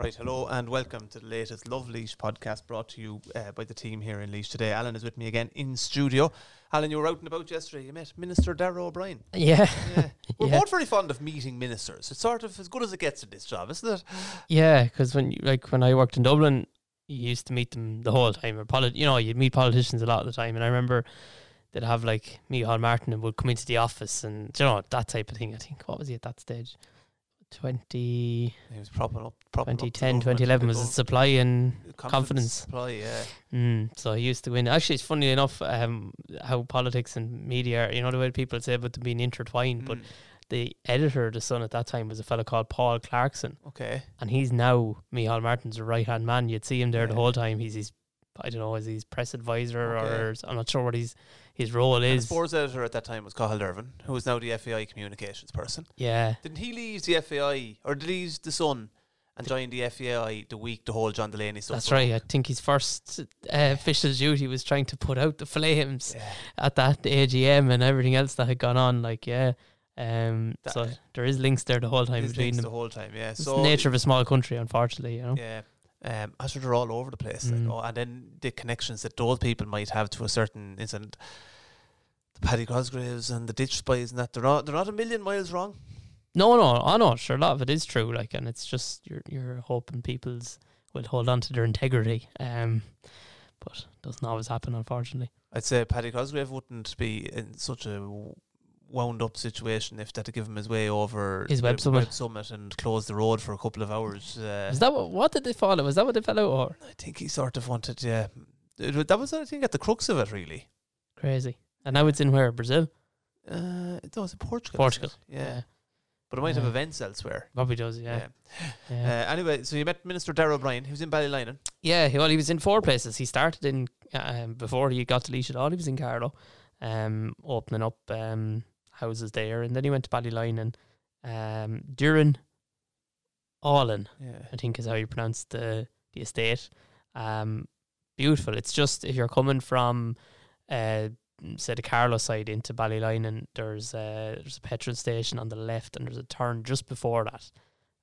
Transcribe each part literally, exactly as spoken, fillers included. Right, hello and welcome to the latest Love Laois podcast brought to you uh, by the team here in Laois today. Alan is with me again in studio. Alan, you were out and about yesterday. You met Minister Darragh O'Brien. Yeah. yeah. We're yeah. both very fond of meeting ministers. It's sort of as good as it gets at this job, isn't it? Yeah, because when, like, when I worked in Dublin, you used to meet them the whole time. Or polit- you know, you'd meet politicians a lot of the time. And I remember they'd have like Micheál Martin and would come into the office and, you know, that type of thing. I think, what was he at that stage? twenty He was propping up. Propping twenty ten, up twenty eleven was it supply and confidence. confidence. Supply, yeah. Mm, so he used to win. Actually, it's funny enough um, how politics and media are, you know, the way people say about them being intertwined. Mm. But the editor of The Sun at that time was a fellow called Paul Clarkson. Okay. And he's now Micheál Martin's right hand man. You'd see him there yeah. the whole time. He's his, I don't know, is his press advisor okay. or I'm not sure what he's. His role and is... the sports editor at that time was Cathal Dervan, who is now the F A I communications person. Yeah. Didn't he leave the F A I, or leave The Sun, and the join the F A I the week the whole John Delaney stuff? That's right. Up. I think his first uh, official duty was trying to put out the flames yeah. at that A G M and everything else that had gone on. Like, yeah. Um, that, so there is links there the whole time between them. the whole time, yeah. It's so the nature of a small country, unfortunately, you know? Yeah. Um, I'm sure they're all over the place, mm. like, oh, and then the connections that those people might have to a certain incident, the Paddy Cosgraves and the Ditch Spies and that, they're not, they're not a million miles wrong. No, no, I know, sure, a lot of it is true, like, and it's just you're you're hoping people's will hold on to their integrity, um, but it doesn't always happen, unfortunately. I'd say Paddy Cosgrave wouldn't be in such a wound up situation if that to give him his way over his web summit. web summit and close the road for a couple of hours. Uh, Is that what, what did they follow? Was that what they fell out or? I think he sort of wanted, yeah. It, that was, I think, at the crux of it, really. Crazy. And now it's in where? Brazil? Uh, it was in Portugal. Portugal. Yeah. yeah. But it might yeah. have events elsewhere. Probably does, yeah. yeah. yeah. Uh, anyway, so you met Minister Darragh O'Brien. He was in Ballyroan. Yeah, well, he was in four places. He started in, um, before he got to Laois at all, he was in Carlow, um, opening up... Um, houses there, and then he went to Ballyline and um, Durrow, Allen, yeah. I think is how you pronounce the the estate. Um, beautiful. It's just if you're coming from, uh, say the Carlow side into Ballyline, and there's a, there's a petrol station on the left, and there's a turn just before that.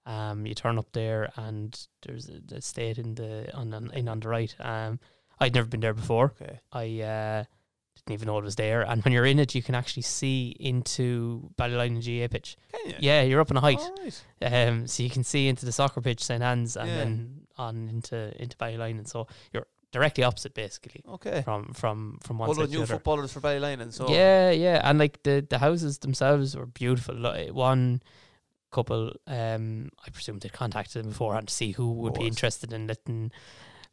Um, you turn up there, and there's a the estate in the on, on in on the right. Um, I'd never been there before. Okay. I. Uh, Didn't even know it was there, and when you're in it, you can actually see into Ballyline and G A A pitch. Can you? Yeah, you're up on a height, right. um, so you can see into the soccer pitch, Saint Anne's, and yeah. then on into into Ballyline, and so you're directly opposite, basically. Okay. From from from one well, side to the other. All the new footballers for Ballyline, and so. Yeah, yeah, and like the the houses themselves were beautiful. Like, one couple, um, I presume they contacted them beforehand to see who would be interested in letting.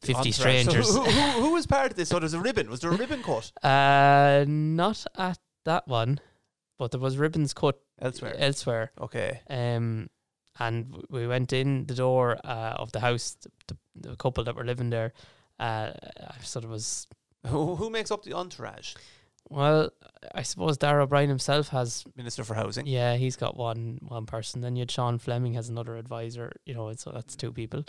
fifty strangers. So who, who, who was part of this? So there was a ribbon. Was there a ribbon cut? Uh, not at that one, but there was ribbons cut elsewhere. Elsewhere. Okay. Um, and we went in the door uh, of the house. The, the couple that were living there. Uh, I sort of was. Who, who makes up the entourage? Well, I suppose Darragh O'Brien himself has Minister for Housing. Yeah, he's got one one person. Then you had Sean Fleming has another advisor. You know, so that's two people.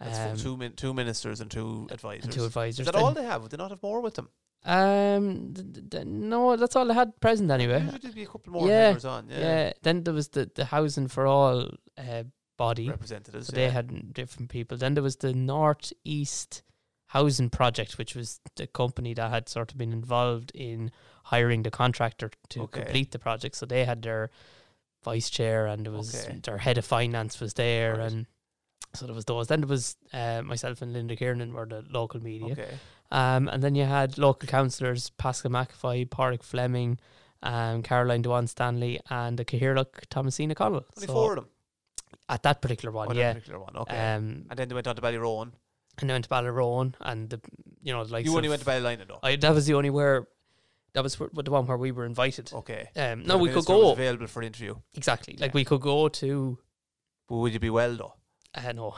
That's um, two, min- two ministers and two advisors. And two advisors. Is that then all they have? Would they not have more with them? Um, th- th- no, that's all they had present anyway. There should be a couple more yeah, members on. Yeah. yeah. Then there was the, the Housing for All uh, body. Representatives. So yeah. They had different people. Then there was the North East Housing Project, which was the company that had sort of been involved in hiring the contractor to okay. complete the project. So they had their vice chair and there was okay. their head of finance was there right. and... So there was those. Then there was uh, myself and Linda Kiernan were the local media. Okay. Um, and then you had local councillors, Pascal McAfee, Parik Fleming, um, Caroline Dewan Stanley, and the Cahirlock Thomasina O'Connell. Only so four of them? At that particular one, oh, yeah. That particular one, okay. Um, and then they went on to Ballyroan. And they went to Ballyroan. And, the, you know, like... You only went to Ballyline, though? I, that was the only where... That was wh- the one where we were invited. Okay. Um, no, we could go... Was available for interview. Exactly. Yeah. Like, we could go to... But would you be well, though? Uh, no.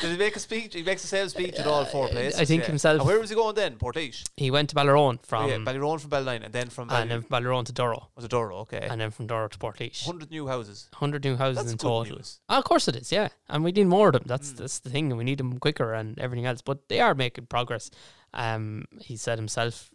Did he make a speech? He makes the same speech at all four places. I think yeah. himself. And where was he going then? Portlaoise. He went to Ballyroan from oh yeah, Ballyroan from Ballyline and then from Ballyroan, and then from Ballyroan to Durrow. Was it Durrow? Okay. And then from Durrow to Portlaoise. Hundred new houses. Hundred new houses that's in total. Oh, of course it is. Yeah, and we need more of them. That's mm. that's the thing, and we need them quicker and everything else. But they are making progress. Um, he said himself,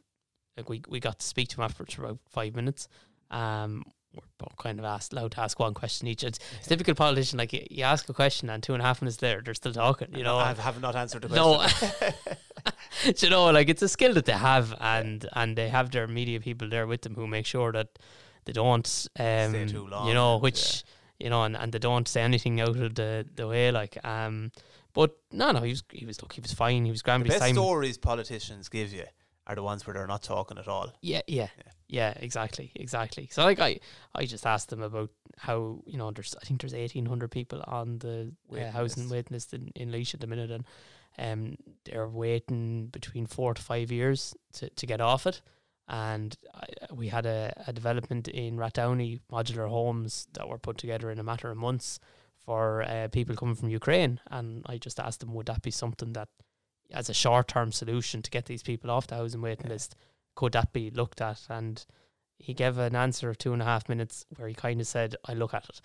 like we we got to speak to him after about five minutes. Um, we're kind of asked allowed to ask one question each. It's a typical politician, like you, you ask a question and two and a half minutes later they're still talking, you know. I have not answered the question. No. You know, like it's a skill that they have, and and they have their media people there with them who make sure that they don't um stay too long, you know, which yeah. you know, and, and they don't say anything out of the, the way, like um but no no he was he was look he was fine, he was grand. The best time. Stories politicians give you are the ones where they're not talking at all. Yeah, yeah, yeah, yeah, exactly, exactly. So like I, I just asked them about how, you know, there's I think there's eighteen hundred people on the wait uh, housing waiting list in, in Laois at the minute, and um, they're waiting between four to five years to, to get off it. And I, we had a, a development in Rathdowney, modular homes that were put together in a matter of months for uh, people coming from Ukraine. And I just asked them, would that be something that, as a short-term solution to get these people off the housing waiting yeah. list, could that be looked at? And he gave an answer of two and a half minutes where he kind of said, I look at it.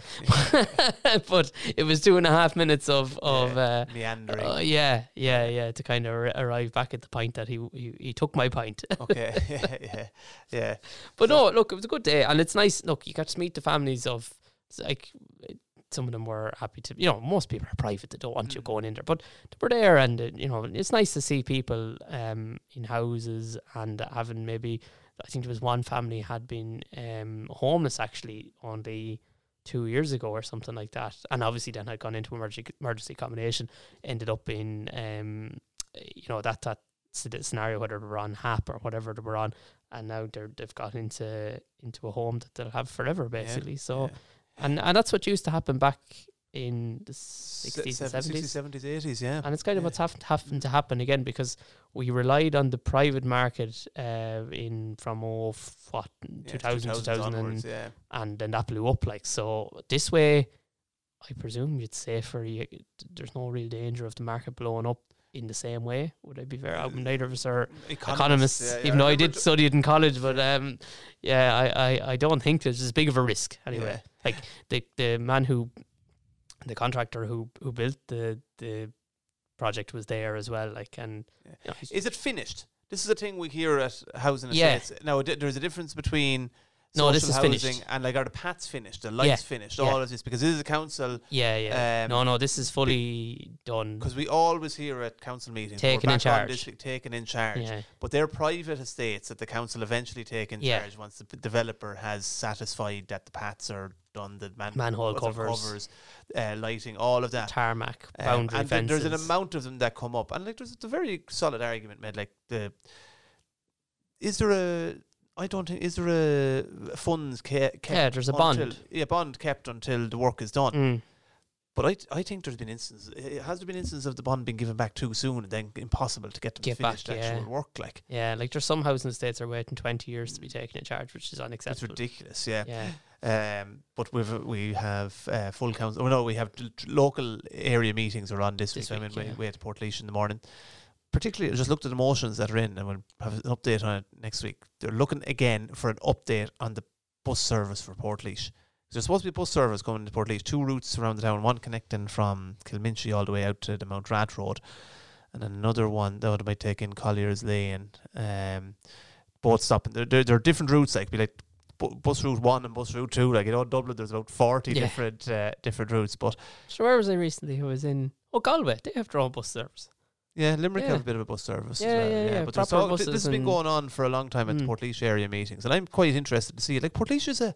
Yeah. But it was two and a half minutes of... of yeah, uh, meandering. Uh, yeah, yeah, yeah, to kind of r- arrive back at the pint that he he, he took my pint. Okay, yeah, yeah, yeah. But so, no, look, it was a good day, and it's nice. Look, you got to meet the families of... like. Some of them were happy to, you know, most people are private, they don't want mm. you going in there, but they were there, and uh, you know, it's nice to see people um in houses, and having maybe, I think there was one family had been um homeless actually only two years ago or something like that, and obviously then had gone into emergency, emergency accommodation, ended up in um you know that that scenario whether they were on H A P or whatever they were on, and now they're they've got into into a home that they'll have forever basically. Yeah, so. Yeah. And and that's what used to happen back in the sixties and seventies, sixties, seventies, eighties, yeah. And it's kind of yeah. what's happened happened to happen again, because we relied on the private market uh, in from oh f- what yeah, two thousand two thousand and yeah. and then that blew up, like, so. This way, I presume you'd say for you, there's no real danger of the market blowing up in the same way. Would I be very? Uh, neither of us are economists, economists yeah, yeah. even though I, I did study it in college. But um, yeah, I, I, I don't think there's as big of a risk anyway. Yeah. Like the the man who, the contractor who who built the the project was there as well. Like, and yeah. you know, is it finished? This is a thing we hear at housing estates. Yeah. Now d- there's a difference between. No, this is finished. And like, are the paths finished? The lights yeah, finished? Yeah. All of this, because this is a council. Yeah, yeah. Um, no, no, this is fully be, done. Because we always hear at council meetings, taken in charge, district, taken in charge. Yeah. But they're private estates that the council eventually take in yeah. charge once the p- developer has satisfied that the paths are done, the man- manhole covers, covers uh, lighting, all of that, tarmac, um, boundary and fences. There's an amount of them that come up, and like, there's a very solid argument made. Like, the is there a I don't think is there a funds ca- kept yeah there's a bond yeah bond kept until the work is done. Mm. But I I think there's been instances has there been instances of the bond being given back too soon and then impossible to get them get to finish back, the actual yeah. work, like yeah like there's some housing estates are waiting twenty years to be taken in charge, which is unacceptable. It's ridiculous. yeah, yeah. Um, but we've uh, we have uh, full council. Oh, no, we have l- local area meetings are on this, this week. week. I mean, yeah. we had Portlaoise in the morning. Particularly, just looked at the motions that are in, and we'll have an update on it next week. They're looking again for an update on the bus service for Portlaoise. There's supposed to be a bus service going to Portlaoise, two routes around the town, one connecting from Kilminchy all the way out to the Mountrath Road, and another one that might take in Collier's Lane. Um, both stopping. There, there, there are different routes, like be like bu- bus route one and bus route two. Like in all Dublin, there's about forty yeah. different uh, different routes. But so where was I recently? Who was in? Oh, Galway. They have their own bus service. Yeah, Limerick yeah. have a bit of a bus service yeah, as well. Yeah, yeah, yeah. But there's all, this has been going on for a long time at mm. the Portlaoise area meetings, and I'm quite interested to see it. Like, Portlaoise is a,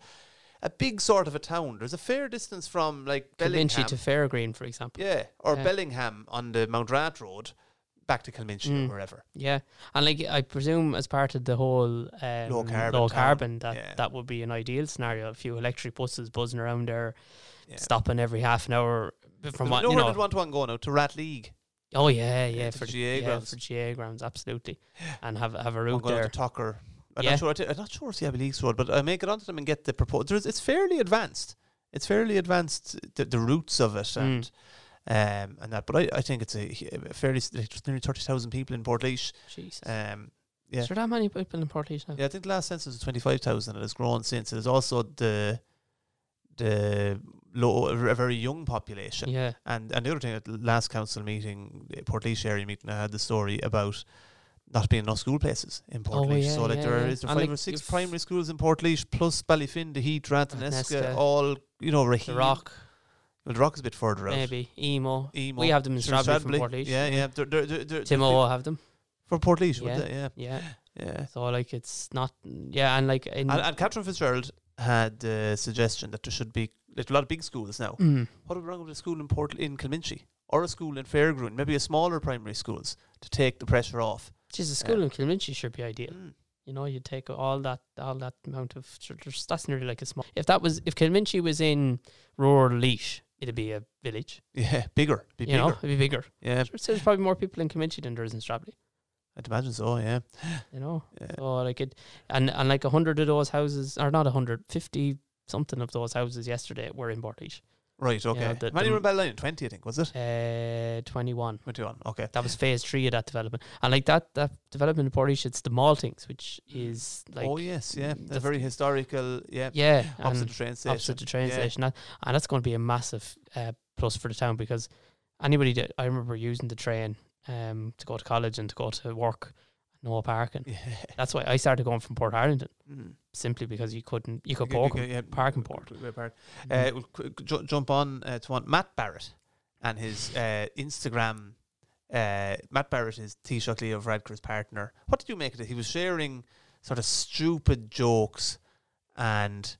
a big sort of a town. There's a fair distance from, like, Kilminchy to Fairgreen, for example. Yeah, or yeah. Bellingham on the Mountrath Road back to Kilminchy mm. or wherever. Yeah, and, like, I presume as part of the whole um, low carbon, low carbon that, yeah. that would be an ideal scenario. A few electric buses buzzing around there, yeah. stopping every half an hour. From what, no, you know, did want one going out to Rathleague. Oh yeah, yeah, yeah for G A grounds, for G A grounds, absolutely, and have have a route there. To Tucker. I'm yeah. not sure. I t- I'm not sure it's the Abbey Leagues Road, but I make it onto them and get the proposal. It's fairly advanced. It's fairly advanced the, the routes of it and mm. um and that. But I, I think it's a, a fairly like, nearly thirty thousand people in Portlaoise. Jesus. Um, yeah. Is there that many people in Portlaoise now? Yeah, I think the last census was twenty five thousand, and it's grown since. There's also the the. Low, a very young population. Yeah. And, and the other thing at the last council meeting, Portlaoise area meeting, I had the story about not being enough school places in Portlaoise. Oh, yeah, so like yeah, there yeah. is there five like or six primary schools in Portlaoise, plus Ballyfin, Daheed, Rathneska, all, you know, Raheen. The Rock. Well, the Rock is a bit further out. Maybe. Emo. Emo. We have them in Stradbally, Stradbally. from Portlaoise. Yeah, yeah. yeah. They're, they're, they're, they're, Tim O'O have them. For Portlaoise, yeah. They? yeah. Yeah. Yeah. So, like, it's not... Yeah, and, like... In and, and Catherine Fitzgerald had the uh, suggestion that there should be like, a lot of big schools now. Mm. What are we wrong with a school in Port in Kilminchy? Or a school in Fairground? Maybe a smaller primary schools to take the pressure off. Geez, a school uh, in Kilminchy should be ideal. Mm. You know, you'd take all that all that amount of... That's nearly like a small... If that was... If Kilminchy was in rural Leash, it'd be a village. Yeah, bigger. Be you bigger. know, it'd be bigger. Yeah. Sure, so there's probably more people in Kilminchy than there is in Stradbally. I'd imagine so, yeah. You know? Yeah. So, like, it... And, and like, a hundred of those houses... Or not a hundred, fifty-something of those houses yesterday were in Portlaoise. Right, okay. You know, the, How many were in Ballyroan? twenty, I think, was it? Uh, twenty-one. twenty-one, okay. That was phase three of that development. And, like, that, that development in Portlaoise, it's the Maltings, which is, like... Oh, yes, yeah. That's very historical, yeah. Yeah. Opposite the train station. Opposite the train yeah. station. That, and that's going to be a massive uh, plus for the town, because anybody that... I remember using the train um, to go to college and to go to work... No parking. Yeah. That's why I started going from Portarlington, mm. simply because you couldn't, you could park in parking port. We'll jump on uh, to one. Matt Barrett and his uh, Instagram. Uh, Matt Barrett is Taoiseach Leo Varadkar's partner. What did you make of it? He was sharing sort of stupid jokes and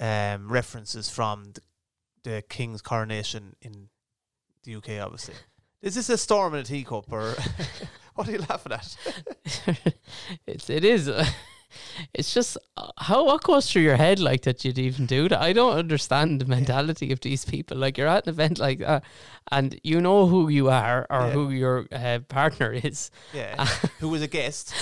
um, references from the, the King's coronation in the U K, obviously. Is this a storm in a teacup or... What are you laughing at? it's, it is. Uh, it's just, uh, how what goes through your head like that you'd even do that? I don't understand the mentality yeah. of these people. Like, you're at an event like that and you know who you are or yeah. who your uh, partner is. Yeah, uh, who was a guest.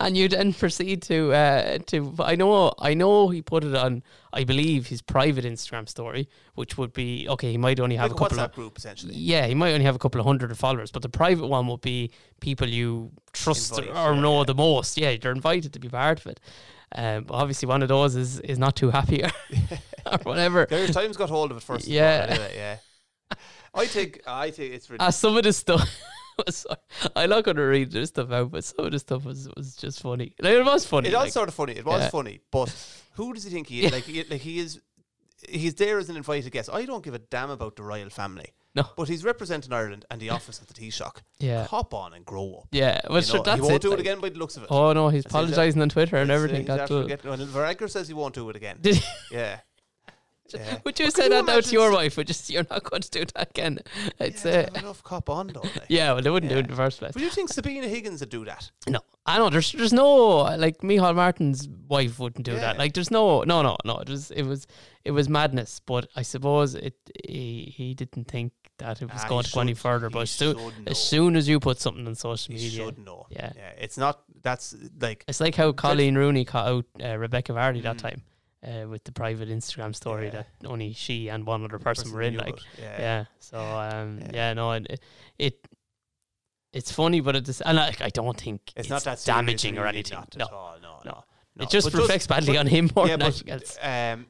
And you then proceed to, uh, to I know I know he put it on, I believe, his private Instagram story, which would be, okay, he might only have like a couple WhatsApp of... group, essentially. Yeah, he might only have a couple of hundred of followers, but the private one would be people you trust Invite, or yeah, know yeah. the most. Yeah, they're invited to be part of it. Um, but obviously, one of those is, is not too happy or, or whatever. There's times got hold of it first. Yeah. All, anyway, yeah. I think, I think it's ridiculous. As some of the stuff... I'm not going to read this stuff out, but some of the stuff was, was just funny. Like, it was funny. It was like, sort of funny. It was yeah. funny. But who does he think he is? Like, he, like he is, he's there as an invited guest. I don't give a damn about the royal family. No. But he's representing Ireland and the office at the Taoiseach. Yeah. Hop on and grow up. Yeah. Well, you know, sure, that's he won't it, do like, it again by the looks of it. Oh, no. He's apologising on Twitter and everything. That Varadkar says he won't do it again. Did he? Yeah. Yeah. Would you but say that you out to your wife? Or just you're not going to do that again. I'd say enough cop on though. Like. Yeah, well they wouldn't yeah. do it in the first place. But you think Sabina Higgins would do that? No, I know. There's there's no like Micheál Martin's wife wouldn't do yeah. that. Like there's no no no no. It was it was it was madness. But I suppose it he, he didn't think that it was ah, going to go any further. But so, as soon as you put something on social media, you should know. Yeah. yeah, it's not that's like it's like how Colleen Rooney caught out uh, Rebecca Vardy mm. that time. Uh, with the private Instagram story yeah. that only she and one other person, person were in, like, yeah. yeah. So, um, yeah, yeah no, it, it, it's funny, but it's and I, I don't think it's, it's not that damaging really or anything. Not no. At all. No, no, no, no. It just but reflects just, badly but, on him more yeah, than anything else. Um,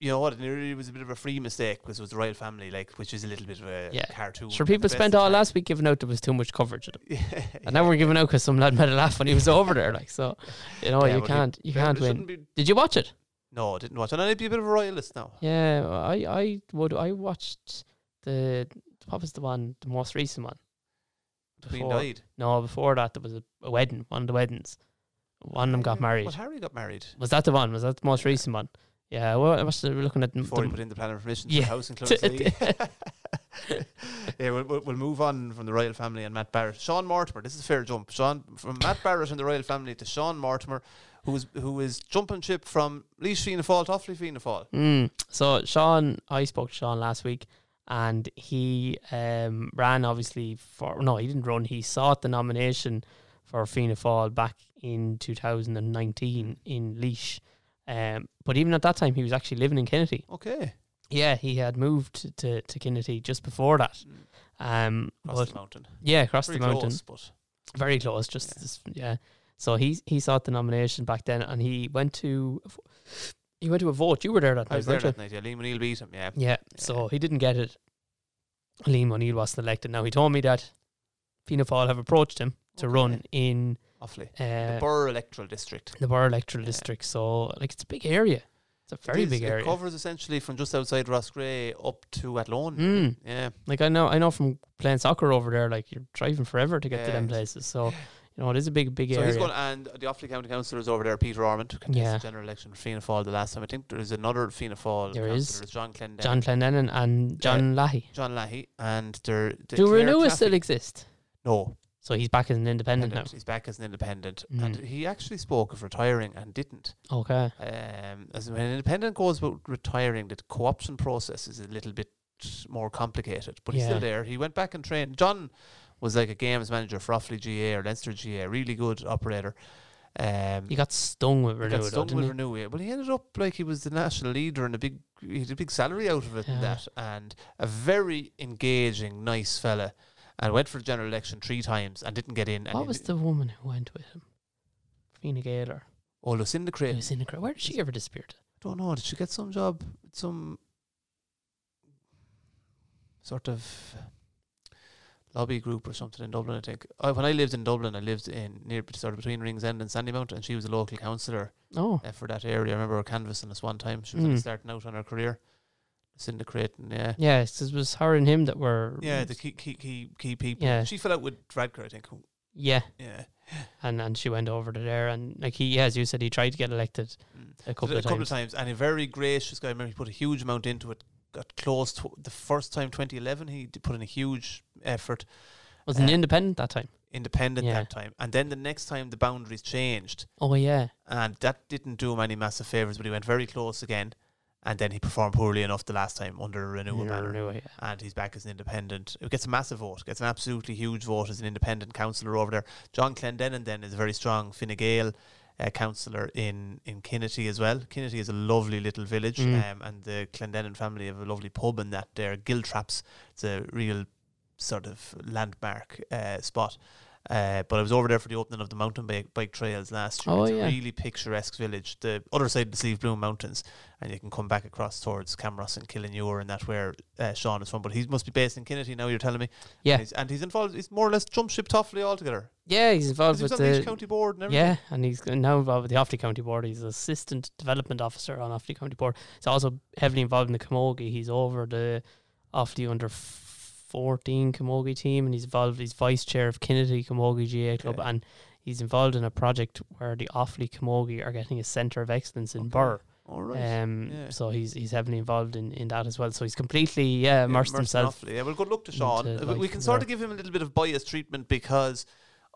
you know what? It really was a bit of a free mistake because it was the royal family, like, which is a little bit of a yeah. cartoon. Sure, people spent all time. last week giving out there was too much coverage of them, yeah. and yeah. now we're giving out because some lad made a laugh when he was over there, like, so you know yeah, you can't, you can't win. Did you watch it? No, I didn't watch it. And I'd be a bit of a royalist now. Yeah, I, I would. I watched the, what was the one, the most recent one? Queen died. No, before that, there was a, a wedding, one of the weddings. One of them got married. Well, Harry got married. Was that the one? Was that the most recent one? Yeah, well, I was looking at... Before he put in the plan of remission to yeah. the house in Clonakilty. yeah, we'll, we'll move on from the royal family and Matt Barrett. Sean Mortimer, this is a fair jump. Sean From Matt Barrett and the royal family to Sean Mortimer, who is who is jumping ship from Laois Fianna Fáil to Offaly Fianna Fáil. Mm. So Sean, I spoke to Sean last week and he um, ran obviously for, no he didn't run, he sought the nomination for Fianna Fáil back in two thousand nineteen in Laois. Um, but even at that time he was actually living in Kinnitty. Okay. Yeah, he had moved to, to Kinnitty just before that. Mm. Um, across the mountain. Yeah, across Very the mountain. Close, but Very close, just yeah. This, yeah. So he he sought the nomination back then, and he went to he went to a vote. You were there that night. I was there that night. Yeah, Liam O'Neill beat him. Yeah. yeah, yeah. So he didn't get it. Liam O'Neill wasn't elected. Now he told me that Fianna Fáil have approached him to okay. run in Offaly, uh, the Borough electoral district. The Borough electoral yeah. district. So, like, it's a big area. It's a very it big it area. It covers essentially from just outside Rosscrea up to Athlone. Mm. Yeah. Like, I know, I know from playing soccer over there. Like, you're driving forever to get yeah. to them places. So. You know, it is a big, big so area. He's going, and the Offaly County Councillor is over there, Peter Ormond, who contested yeah. the general election with Fianna Fáil the last time. I think there's another Fianna Fáil. There is. John Clendennen. John Clendennen and John uh, Lahey. John Lahey. And they're... Do Lewis still exist? No. So he's back as an independent now. He's back as an independent. Mm. And he actually spoke of retiring and didn't. Okay. Um, as when an independent goes about retiring, the co-option process is a little bit more complicated. But yeah. he's still there. He went back and trained. John... was like a games manager for Offaly G A or Leinster G A, really good operator. Um, he got stung with Renew. He got stung though, with Renew, yeah. But he ended up like he was the national leader and a big, he had a big salary out of it yeah. and that. And a very engaging, nice fella. And went for the general election three times and didn't get in. And what was the woman who went with him? Fianna Gael or? Oh, Lucinda Cray. Lucinda Cray. Where did she ever disappear to? I don't know. Did she get some job? Some sort of... lobby group or something in Dublin, I think. Uh, when I lived in Dublin, I lived in near sort of between Ringsend and Sandymount, and she was a local councillor oh. uh, for that area. I remember her canvassing us one time. She was mm. like starting out on her career. Cinda Creighton, yeah. Yeah, it was her and him that were... Yeah, the key key key, key people. Yeah. She fell out with Radker, I think. Yeah. Yeah. And and she went over to there, and like he, yeah, as you said, he tried to get elected mm. a couple a of times. A couple of times, and a very gracious guy. I remember he put a huge amount into it. Got close to the first time, twenty eleven. He put in a huge effort. Was uh, an independent that time. Independent yeah. that time, and then the next time the boundaries changed. Oh yeah, and that didn't do him any massive favors. But he went very close again, and then he performed poorly enough the last time under a renewal banner. Renewal, yeah. And he's back as an independent. It gets a massive vote. Gets an absolutely huge vote as an independent councillor over there. John Clendennen then is a very strong Fine Gael Uh, councillor in, in Kinnitty as well. Kinnitty is a lovely little village, mm. um, and the Clendennen family have a lovely pub in that there. Giltraps, it's a real sort of landmark uh, spot. Uh, but I was over there for the opening of the mountain bike, bike trails last year. Oh, it's yeah. a really picturesque village, the other side of the Slieve Bloom Mountains, and you can come back across towards Camross and Killinure, and that's where uh, Sean is from. But he must be based in Kinnitty now, you're telling me. Yeah. And he's, and he's involved, he's more or less jumped ship to Offaly altogether. Yeah, he's involved with the... He's County Board and everything. Yeah, and he's now involved with the Offaly County Board. He's Assistant Development Officer on Offaly County Board. He's also heavily involved in the Camogie. He's over the Offaly under... fourteen Camogie team, and he's involved, he's vice chair of Kinnitty Camogie G A Club, okay. and he's involved in a project where the Offaly Camogie are getting a centre of excellence in okay. Burr. All right. Um, yeah. So he's he's heavily involved in, in that as well. So he's completely yeah, immersed, yeah, immersed himself. Yeah, well, good luck to Sean. Into, like, we can sort of give him a little bit of biased treatment because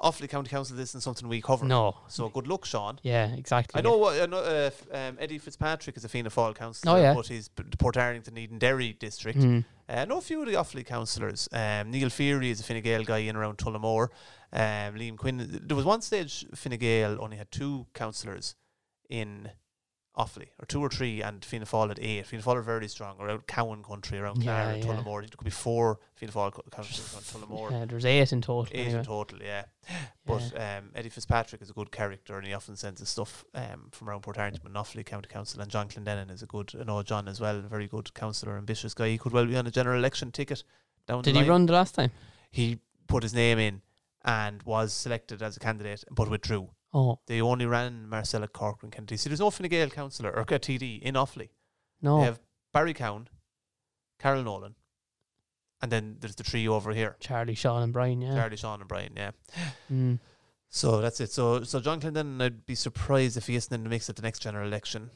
Offaly County Council isn't something we cover. No. So good luck, Sean. Yeah, exactly. I know what I know, uh, um, Eddie Fitzpatrick is a Fianna Fáil councillor, oh, yeah. but he's the Portarlington, Eden, Derry district. Mm. Uh, I know a few of the Offaly councillors. Um, Neil Feary is a Fine Gael guy in around Tullamore. Um, Liam Quinn. There was one stage Fine Gael only had two councillors in Offaly, or two or three, and Fianna Fáil at eight. Fianna Fáil are very strong around Cowan country, around Clare and yeah, yeah. Tullamore. There could be four Fianna Fáil councillors around Tullamore. Yeah, there's eight in total. Eight anyway. in total, yeah. But yeah. Um, Eddie Fitzpatrick is a good character, and he often sends us stuff um, from around Portarlington and Offaly County Council. And John Clendennen is a good, I know John as well, a very good councillor, ambitious guy. He could well be on a general election ticket down Did the line. He run the last time? He put his name in and was selected as a candidate, but withdrew. Oh. They only ran Marcella Corcoran Kennedy. See, there's no Fine Gael councillor or T D in Offaly. No. They have Barry Cowan, Carol Nolan, and then there's the three over here. Charlie, Sean and Brian, yeah. Charlie, Sean and Brian, yeah. Mm. So that's it. So so John Clendennen, I'd be surprised if he isn't in the mix at the next general election.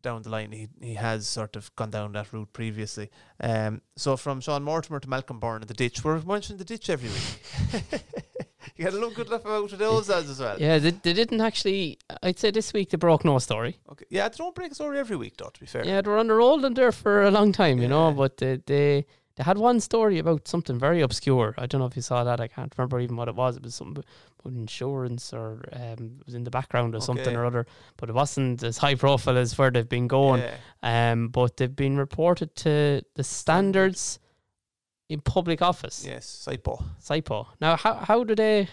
Down the line, he he has sort of gone down that route previously. Um, so from Sean Mortimer to Malcolm Byrne and the Ditch. We're mentioning the Ditch every week. You had a little good laugh about those as well. Yeah, they, they didn't actually. I'd say this week they broke no story. Okay. Yeah, they don't break a story every week, though, to be fair. Yeah, they were on the roll and there for a long time, you yeah. know, but they, they they had one story about something very obscure. I don't know if you saw that. I can't remember even what it was. It was something about insurance or um, it was in the background or okay. something or other, but it wasn't as high profile as where they've been going. Yeah. Um, but they've been reported to the standards. In public office. Yes, SIPO. SIPO. Now, how how do they...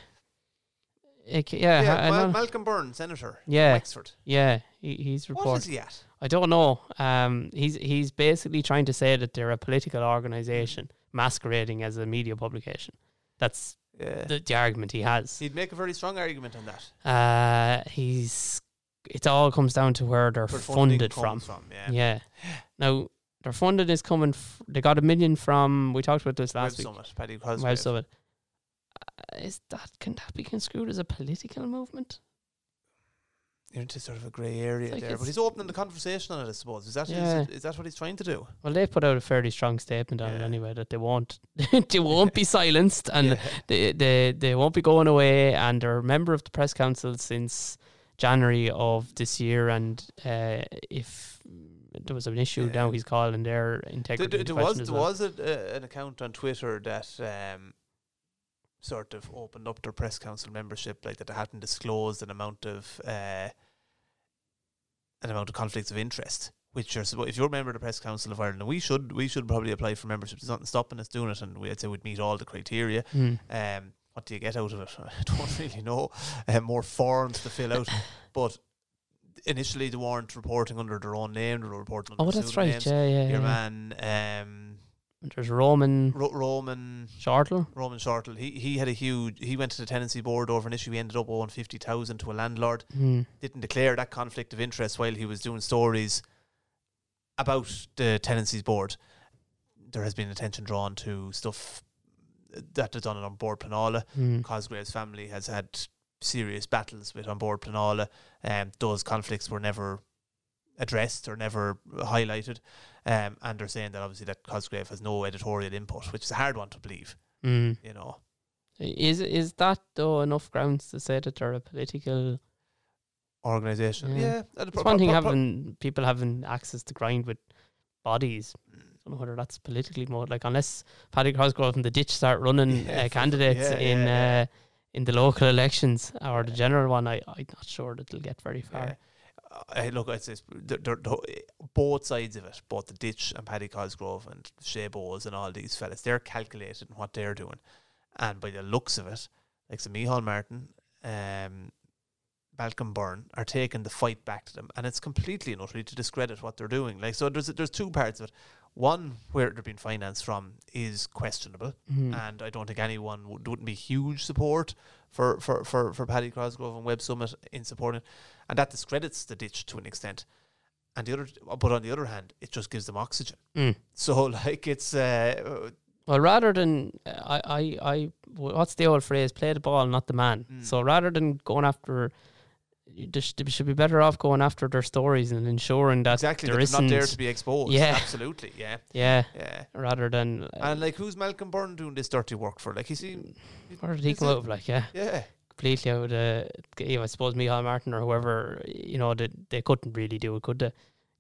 Uh, yeah, yeah Mal- Malcolm Byrne, Senator. Yeah. Wexford. Yeah, he, he's reported. What is he at? I don't know. Um, He's he's basically trying to say that they're a political organisation masquerading as a media publication. That's yeah. the, the argument he has. He'd make a very strong argument on that. Uh, he's. It all comes down to where they're where funded from. from yeah. yeah. Now, their funding is coming. F- they got a million from. We talked about this last Web week. Summit, Paddy Cosgrave. Web Summit. Uh, is that can that be construed as a political movement? You're into sort of a grey area like there, but he's opening the conversation on it, I suppose. Is that yeah. is, is that what he's trying to do? Well, they put out a fairly strong statement on yeah. it anyway, that they won't they won't be silenced, and yeah. they they they won't be going away, and they're a member of the press council since January of this year, and uh, if there was an issue, yeah. now he's calling their integrity. There, there, there was there well. was a, uh, an account on Twitter that. Um, sort of opened up their press council membership, like that they hadn't disclosed an amount of uh, an amount of conflicts of interest, which are, if you're a member of the Press Council of Ireland, we should we should probably apply for membership. There's nothing stopping us doing it, and we, I'd say we'd meet all the criteria. Mm. Um, what do you get out of it? I don't really know. Um, more forms to fill out, but initially they weren't reporting under their own name, they were reporting under pseudonyms. Oh, that's right, yeah, yeah. Your yeah. man... Um, There's Roman Ro- Roman Shortle. Roman Shortle. He he had a huge. He went to the tenancy board over an issue. He ended up owing fifty thousand to a landlord. Mm. Didn't declare that conflict of interest while he was doing stories about the tenancies board. There has been attention drawn to stuff that is done on Board Pleanála. Mm. Cosgrave's family has had serious battles with on Board Pleanála, and um, those conflicts were never addressed or never highlighted, um, and they're saying that obviously that Cosgrave has no editorial input, which is a hard one to believe. Mm. You know, is is that though enough grounds to say that they're a political organisation? Yeah, yeah. It's pro- one thing pro- having pro- people having access to grind with bodies. Mm. I don't know whether that's politically more like, unless Paddy Cosgrave and the Ditch start running yeah, uh, candidates yeah, in yeah, yeah. Uh, in the local elections or the general one. I I'm not sure that they'll get very far. Yeah. I look, it's, it's they're, they're, both sides of it, both the Ditch and Paddy Cosgrove and Shea Bowes and all these fellas, they're calculated in what they're doing. And by the looks of it, like so Micheál Martin, um, Malcolm Byrne are taking the fight back to them, and it's completely and utterly to discredit what they're doing. Like so, there's there's two parts of it. One, where they're being financed from is questionable, mm. and I don't think anyone w- wouldn't be huge support for, for, for, for Paddy Cosgrove and Web Summit in supporting, and that discredits the Ditch to an extent. And the other, but on the other hand, it just gives them oxygen. Mm. So like it's uh, well, rather than uh, I, I I what's the old phrase? Play the ball, not the man. Mm. So rather than going after. They should be better off going after their stories and ensuring that exactly, there isn't not there to be exposed. Yeah, absolutely. Yeah, yeah, yeah. Rather than uh, and like, who's Malcolm Byrne doing this dirty work for? Like, is he? Where did he come out of? Like, yeah, yeah, completely out of the. You know, I suppose Micheál Martin or whoever. You know, they they couldn't really do it, could they?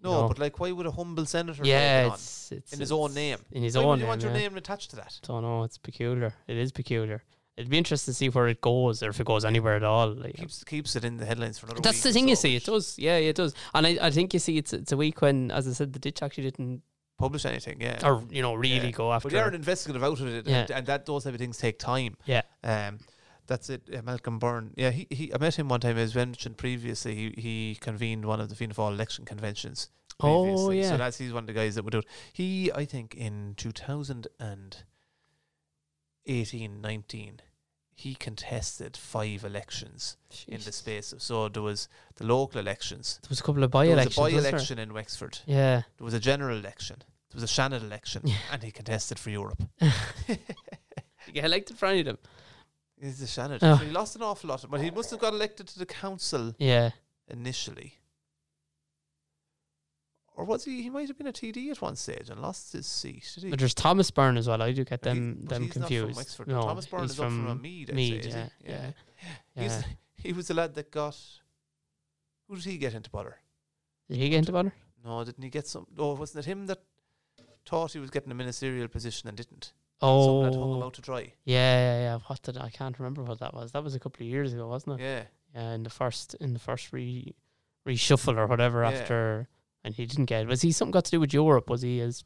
No, you know? But like, why would a humble senator? Yeah, it's, it's in his it's own name. In his why own. Would you name, want your yeah. name attached to that? I don't know. It's peculiar. It is peculiar. It'd be interesting to see where it goes, or if it goes anywhere at all. Like, keeps keeps it in the headlines for another that's week. That's the thing, so you see. It does. Yeah, it does. And I, I think you see it's it's a week when, as I said, the Ditch actually didn't publish anything, yeah. Or, you know, really yeah. go after it. But they are an investigative outfit, yeah. and, and that those type of things take time. Yeah. Um, that's it. Uh, Malcolm Byrne. Yeah, he, he I met him one time, as mentioned previously, he, he convened one of the Fianna Fáil election conventions. Oh, yeah. So that's he's one of the guys that would do it. He, I think, in two thousand eighteen, nineteen he contested five elections Jeez. in the space of, so there was the local elections. There was a couple of by-elections. There was a by-election in Wexford. Yeah. There was a general election. There was a Shannon election. Yeah. And he contested for Europe. He got elected for any of them. He's a Shannon. Oh. So he lost an awful lot. But he must have got elected to the council yeah. initially. Or was he? He might have been a T D at one stage and lost his seat. Did he? But there's Thomas Byrne as well. I do get them he, them confused. Not from Wexford. No, Thomas Byrne is from up from Mead. Mead, yeah, he? yeah. yeah. He's, he was the lad that got. Who did he get into bother? Did he get into bother? No, didn't he get some? Oh, wasn't it him that thought he was getting a ministerial position and didn't? Oh, someone had hung him out to dry. Yeah, yeah, yeah. What did I can't remember what that was. That was a couple of years ago, wasn't it? Yeah. Yeah, in the first in the first re reshuffle or whatever yeah. after. And he didn't get it. Was he something got to do with Europe? Was he as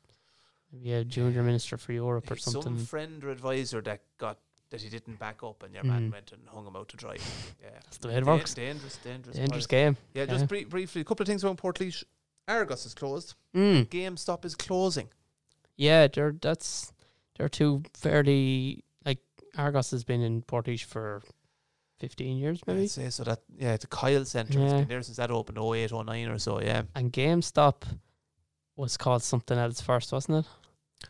maybe a junior minister for Europe or something? Some friend or advisor that got that he didn't back up, and your mm. man went and hung him out to dry. Yeah, that's the way it works. Dangerous, dangerous, dangerous game. Yeah, yeah. just br- briefly, a couple of things around Portlaoise. Argos is closed. Mm. GameStop is closing. Yeah, they're that's they're two fairly like Argos has been in Portage for fifteen years, maybe. I'd say so. That yeah, the Kyle Centre yeah. has been there since that opened oh eight, oh nine or so. Yeah, and GameStop was called something else first, wasn't it?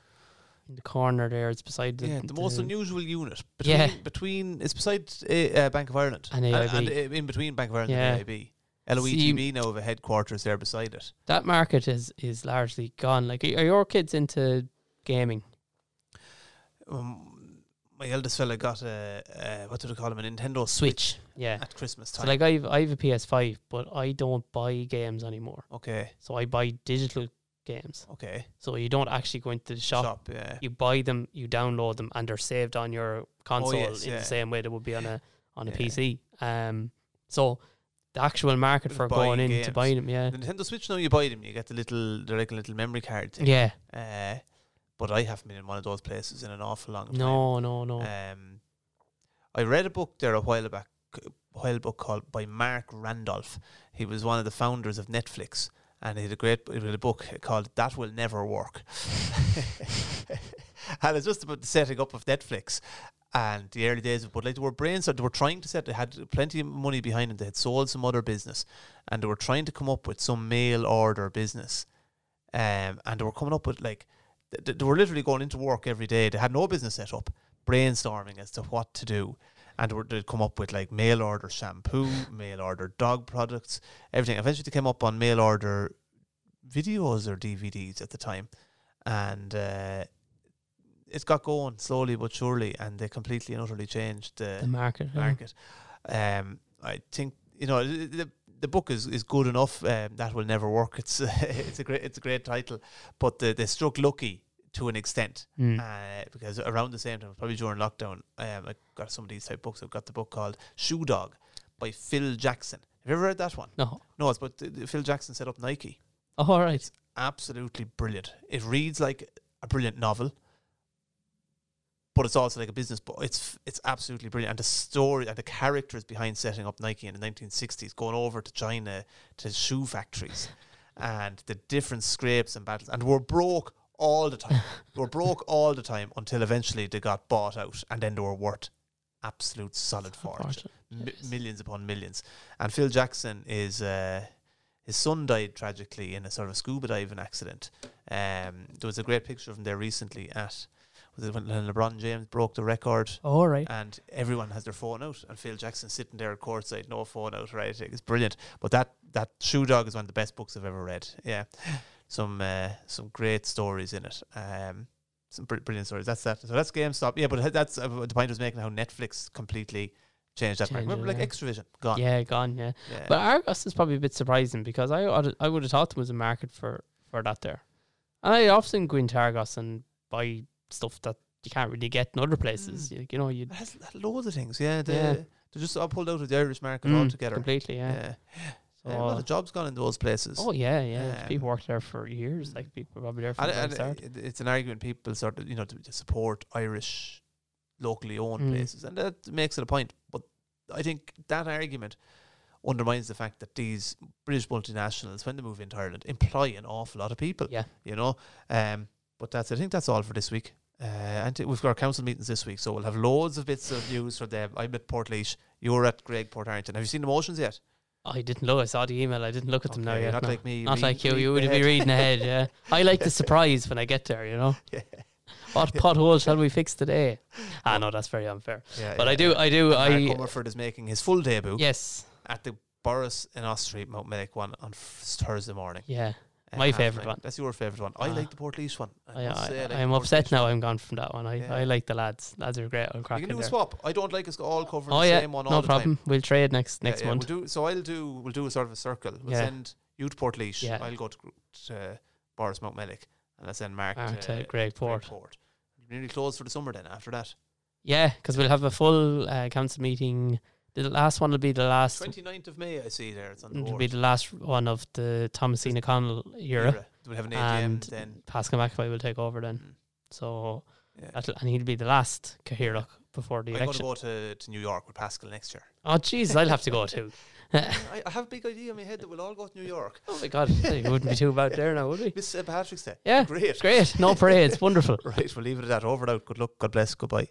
In the corner there, it's beside the... Yeah, the, the most unusual unit. Between, yeah. Between, it's beside uh, Bank of Ireland. And A I B. And, and uh, in between Bank of Ireland yeah. and A I B. L O E T B now have a headquarters there beside it. That market is, is largely gone. Like, are your kids into gaming? Um, my eldest fella got a, a, what do they call him, a Nintendo Switch, Switch yeah. at Christmas time. So, like, I've, I have a P S five, but I don't buy games anymore. Okay. So I buy digital games. Okay. So you don't actually go into the shop. shop yeah. You buy them, you download them, and they're saved on your console oh, yes, in yeah. the same way they would be on a on a yeah. P C. Um. So the actual market for going in games. to buying them, yeah. The Nintendo Switch now you buy them, you get the little, they're like a little memory card thing. Yeah. Uh, but I haven't been in one of those places in an awful long time. No, no, no. Um, I read a book there a while back, a while book called by Mark Randolph. He was one of the founders of Netflix. And he had a great he had a book called That Will Never Work. And it's just about the setting up of Netflix and the early days of, but like they were brains, they were trying to set, they had plenty of money behind them, they had sold some other business, and they were trying to come up with some mail order business. Um, and they were coming up with, like, they, they were literally going into work every day. They had no business set up, brainstorming as to what to do. And they'd come up with, like, mail order shampoo, mail order dog products, everything. Eventually they came up on mail order videos or D V Ds at the time. And uh, it got going slowly but surely, and they completely and utterly changed the, the market. market. Yeah. Um, I think, you know, the the book is, is good enough. Um, that Will Never Work. It's it's a great it's a great title. But they, they struck lucky to an extent, mm. uh, because around the same time, probably during lockdown, um, I got some of these type books. I've got the book called Shoe Dog by Phil Jackson. Have you ever read that one? No. No, it's but th- th- Phil Jackson set up Nike. Oh, all right. It's absolutely brilliant. It reads like a brilliant novel, but it's also like a business book. It's it's absolutely brilliant. And the story and the characters behind setting up Nike in the nineteen sixties, going over to China to shoe factories and the different scrapes and battles. And we're broke all the time. They were broke all the time until eventually they got bought out, and then they were worth absolute solid fortune, M- millions upon millions. And Phil Jackson is uh, his son died tragically in a sort of scuba diving accident. Um, there was a great picture of him there recently at was it when LeBron James broke the record. Oh, right. And everyone has their phone out, and Phil Jackson sitting there courtside, no phone out. Right, it's brilliant. But that that Shoe Dog is one of the best books I've ever read. Yeah. Some uh, some great stories in it. Um, some br- brilliant stories. That's that. So that's GameStop. Yeah, but that's uh, the point I was making, how Netflix completely changed that. Changed Remember, it, like yeah. Extravision, gone. Yeah, gone. Yeah. yeah. But Argos is probably a bit surprising, because I ought to, I would have thought there was a market for, for that there. And I often go into Argos and buy stuff that you can't really get in other places. Mm. You, you know, you loads of things. Yeah, they yeah. they're just all pulled out of the Irish market mm, altogether. Completely. Yeah. yeah. So, uh, a lot of jobs gone in those places. Oh yeah, yeah. Um, people worked there for years. Like people probably there for. And, the and it's an argument people sort of, you know, to, to support Irish, locally owned mm. places, and that makes it a point. But I think that argument undermines the fact that these British multinationals, when they move into Ireland, employ an awful lot of people. Yeah, you know. Um, but that's I think that's all for this week. Uh, and t- we've got our council meetings this week, so we'll have loads of bits of news for them. I'm at Portlaoise. You're at Greg Portarlington. Have you seen the motions yet? I didn't look. I saw the email. I didn't look at okay, them now yet. Not no. like me. Not read, like you. You would be reading ahead. Yeah, I like the surprise when I get there. You know, yeah. What yeah. pothole shall we fix today? Ah, no, that's very unfair. Yeah, but yeah, I do. Yeah. I do. And Mark Comerford is making his full debut. Yes, at the Boris in Ostree Mount Medic one on Thursday morning. Yeah, uh, my favourite one. That's your favourite one. I uh, like the Portlaoise one. I I, say I like I'm upset Portlaoise now. I'm gone from that one. I, yeah. I like the lads. Lads are great. I'm cracking. You can do a swap. I don't like us all covering oh, the yeah, same one. All no the problem. Time. We'll trade next next yeah, yeah, month. We'll do, so I'll do. We'll do a sort of a circle. We'll yeah. send you to Portlaoise. Yeah. I'll go to, to Boris Mount Mellick, and I'll send Mark and to uh, Greg Port. Port. We're nearly closed for the summer then. After that, yeah, because we'll have a full uh, council meeting. The last one will be the last twenty-ninth of May, I see there. It's on the it'll board. Be the last one of the Thomasina O'Connell era. era. We'll have an A G M then. Pascal McAfee will take over then. Mm. So, yeah. And he'll be the last Cahirlock before the I'm election. I'm going to go to, to New York with Pascal next year. Oh, Jesus, I'll have to go too. I, I have a big idea in my head that we'll all go to New York. Oh my God, it wouldn't be too bad there now, would we? Miss Saint Patrick's Day. Yeah, great. Great, no parades, wonderful. Right, we'll leave it at that. Over and out. Good luck, God bless, goodbye.